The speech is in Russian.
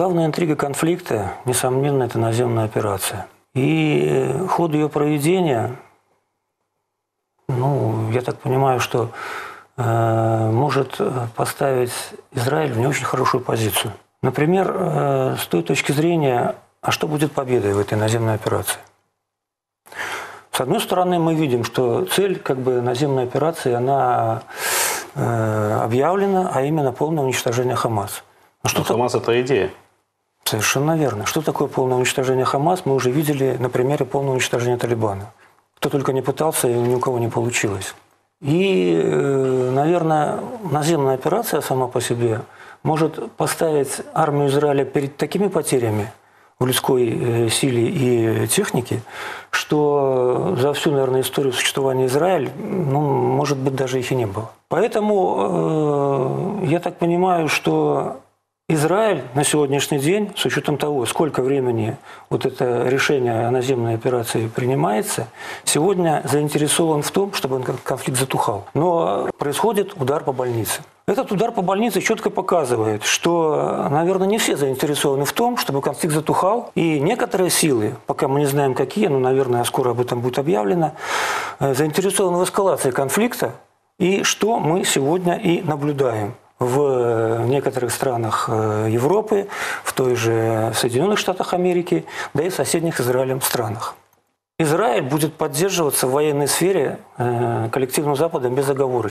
Главная интрига конфликта, несомненно, это наземная операция. И ход ее проведения, ну, я так понимаю, что может поставить Израиль в не очень хорошую позицию. Например, с той точки зрения, а что будет победой в этой наземной операции? С одной стороны, мы видим, что цель как бы наземной операции, она объявлена, а именно полное уничтожение ХАМАС. Но ХАМАС – это идея. Совершенно верно. Что такое полное уничтожение ХАМАС, мы уже видели на примере полного уничтожения Талибана. Кто только не пытался, и ни у кого не получилось. И, наверное, наземная операция сама по себе может поставить армию Израиля перед такими потерями в людской силе и технике, что за всю, наверное, историю существования Израиля, ну, может быть, даже их и не было. Поэтому я так понимаю, что Израиль на сегодняшний день, с учетом того, сколько времени вот это решение о наземной операции принимается, сегодня заинтересован в том, чтобы конфликт затухал. Но происходит удар по больнице. Этот удар по больнице четко показывает, что, наверное, не все заинтересованы в том, чтобы конфликт затухал. И некоторые силы, пока мы не знаем какие, но, наверное, скоро об этом будет объявлено, заинтересованы в эскалации конфликта, и что мы сегодня и наблюдаем в некоторых странах Европы, в той же Соединенных Штатах Америки, да и в соседних с Израилем странах. Израиль будет поддерживаться в военной сфере коллективным Западом безоговорочно.